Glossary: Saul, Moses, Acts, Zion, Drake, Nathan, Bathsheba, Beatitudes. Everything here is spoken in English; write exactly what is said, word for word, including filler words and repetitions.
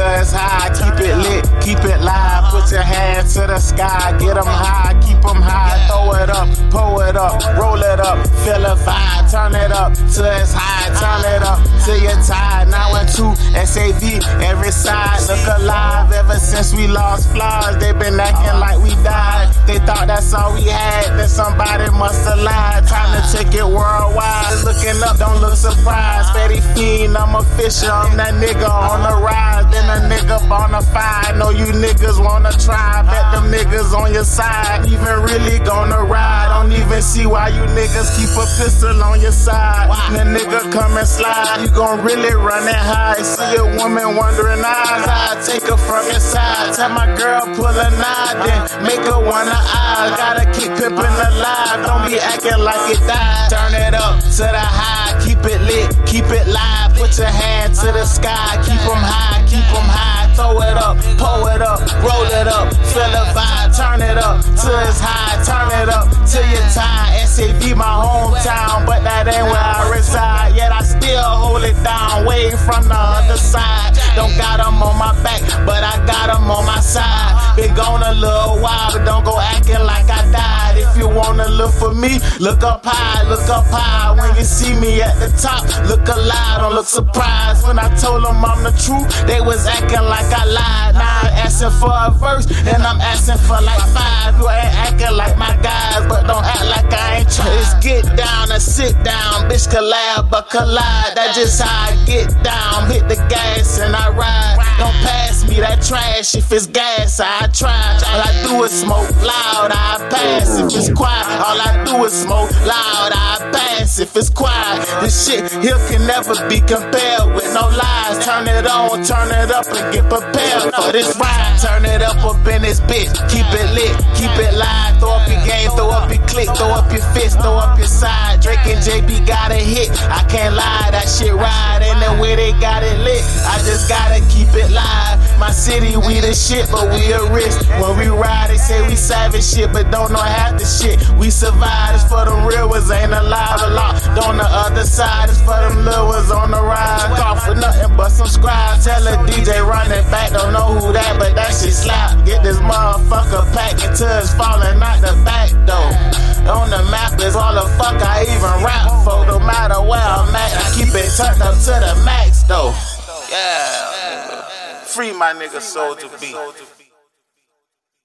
It's high, keep it lit, keep it live. Put your hands to the sky, get them high, keep them high. Throw it up, pull it up, roll it up, feel a vibe. Turn it up till it's high, turn it up till you're tired. Now and two, S A V, every side look alive. Ever since we lost flaws, they been acting like we died. They thought that's all we had, then somebody must have lied. Time to check it worldwide. Just looking up, don't look surprised. Fatty fiend, I'm a fisher, I'm that nigga on the rise. Been a nigga bonafide, know you niggas wanna try. Bet them niggas on your side, even really gonna ride. Don't even see why you niggas keep a pistol on your side. When a nigga come and slide, you gon' really run it high. See a woman wondering eyes, I take her from your side. Tell my girl pull a nod, then make her wanna eye. Gotta keep pimpin' alive, don't be acting like it died. Turn it up to the high, keep it lit, keep it live. Put your hand to the sky, keep 'em high, keep 'em high. Throw it up, pull it up, roll it up, feel the vibe. Turn it up till it's high, turn it up till you're tired. S A V my hometown, but that ain't where I reside. Yet I still hold it down, way from the other side. Don't got 'em on my back, but I got 'em on my side. Been gone a little while, but don't go acting like I died. If you wanna look for me, look up high, look up high. When you see me at the top, look alive, don't look surprised. When I told them I'm the truth, they was acting like I lied. Now I'm asking for a verse, and I'm asking for like five. You ain't acting like my guys, but don't act like I ain't trying. It's get down and sit down, bitch, collab or collide. That's just how I get down, hit the gas and I ride. Don't pass me that trash, if it's gas, I try. All I do is smoke loud, I pass. If it's quiet, all I do is smoke loud, I pass. If it's quiet, this shit here can never be compared with no lies. Turn it on, turn it up and get prepared for this ride. Turn it up up in this bitch, keep it lit, keep it live. Throw up your game, throw up your click, throw up your fist, throw up your side. Drake and J B got a hit, I can't lie, that shit ride. And the way they got it lit, I just gotta keep it live. My city, we the shit, but we a risk. When we ride, they say we savage shit, but don't know half the shit. We survive, it's for them real ones, ain't alive a lot. On the other side, it's for them little ones on the ride. Call for nothing but subscribe. Tell a D J run it back, don't know who that, but that shit slap. Get this motherfucker packed until it's falling out the back though. On the map is all the fuck I even rap for. No matter where I'm at, I keep it turned up to the max though. Yeah. Free my nigga Soldier B.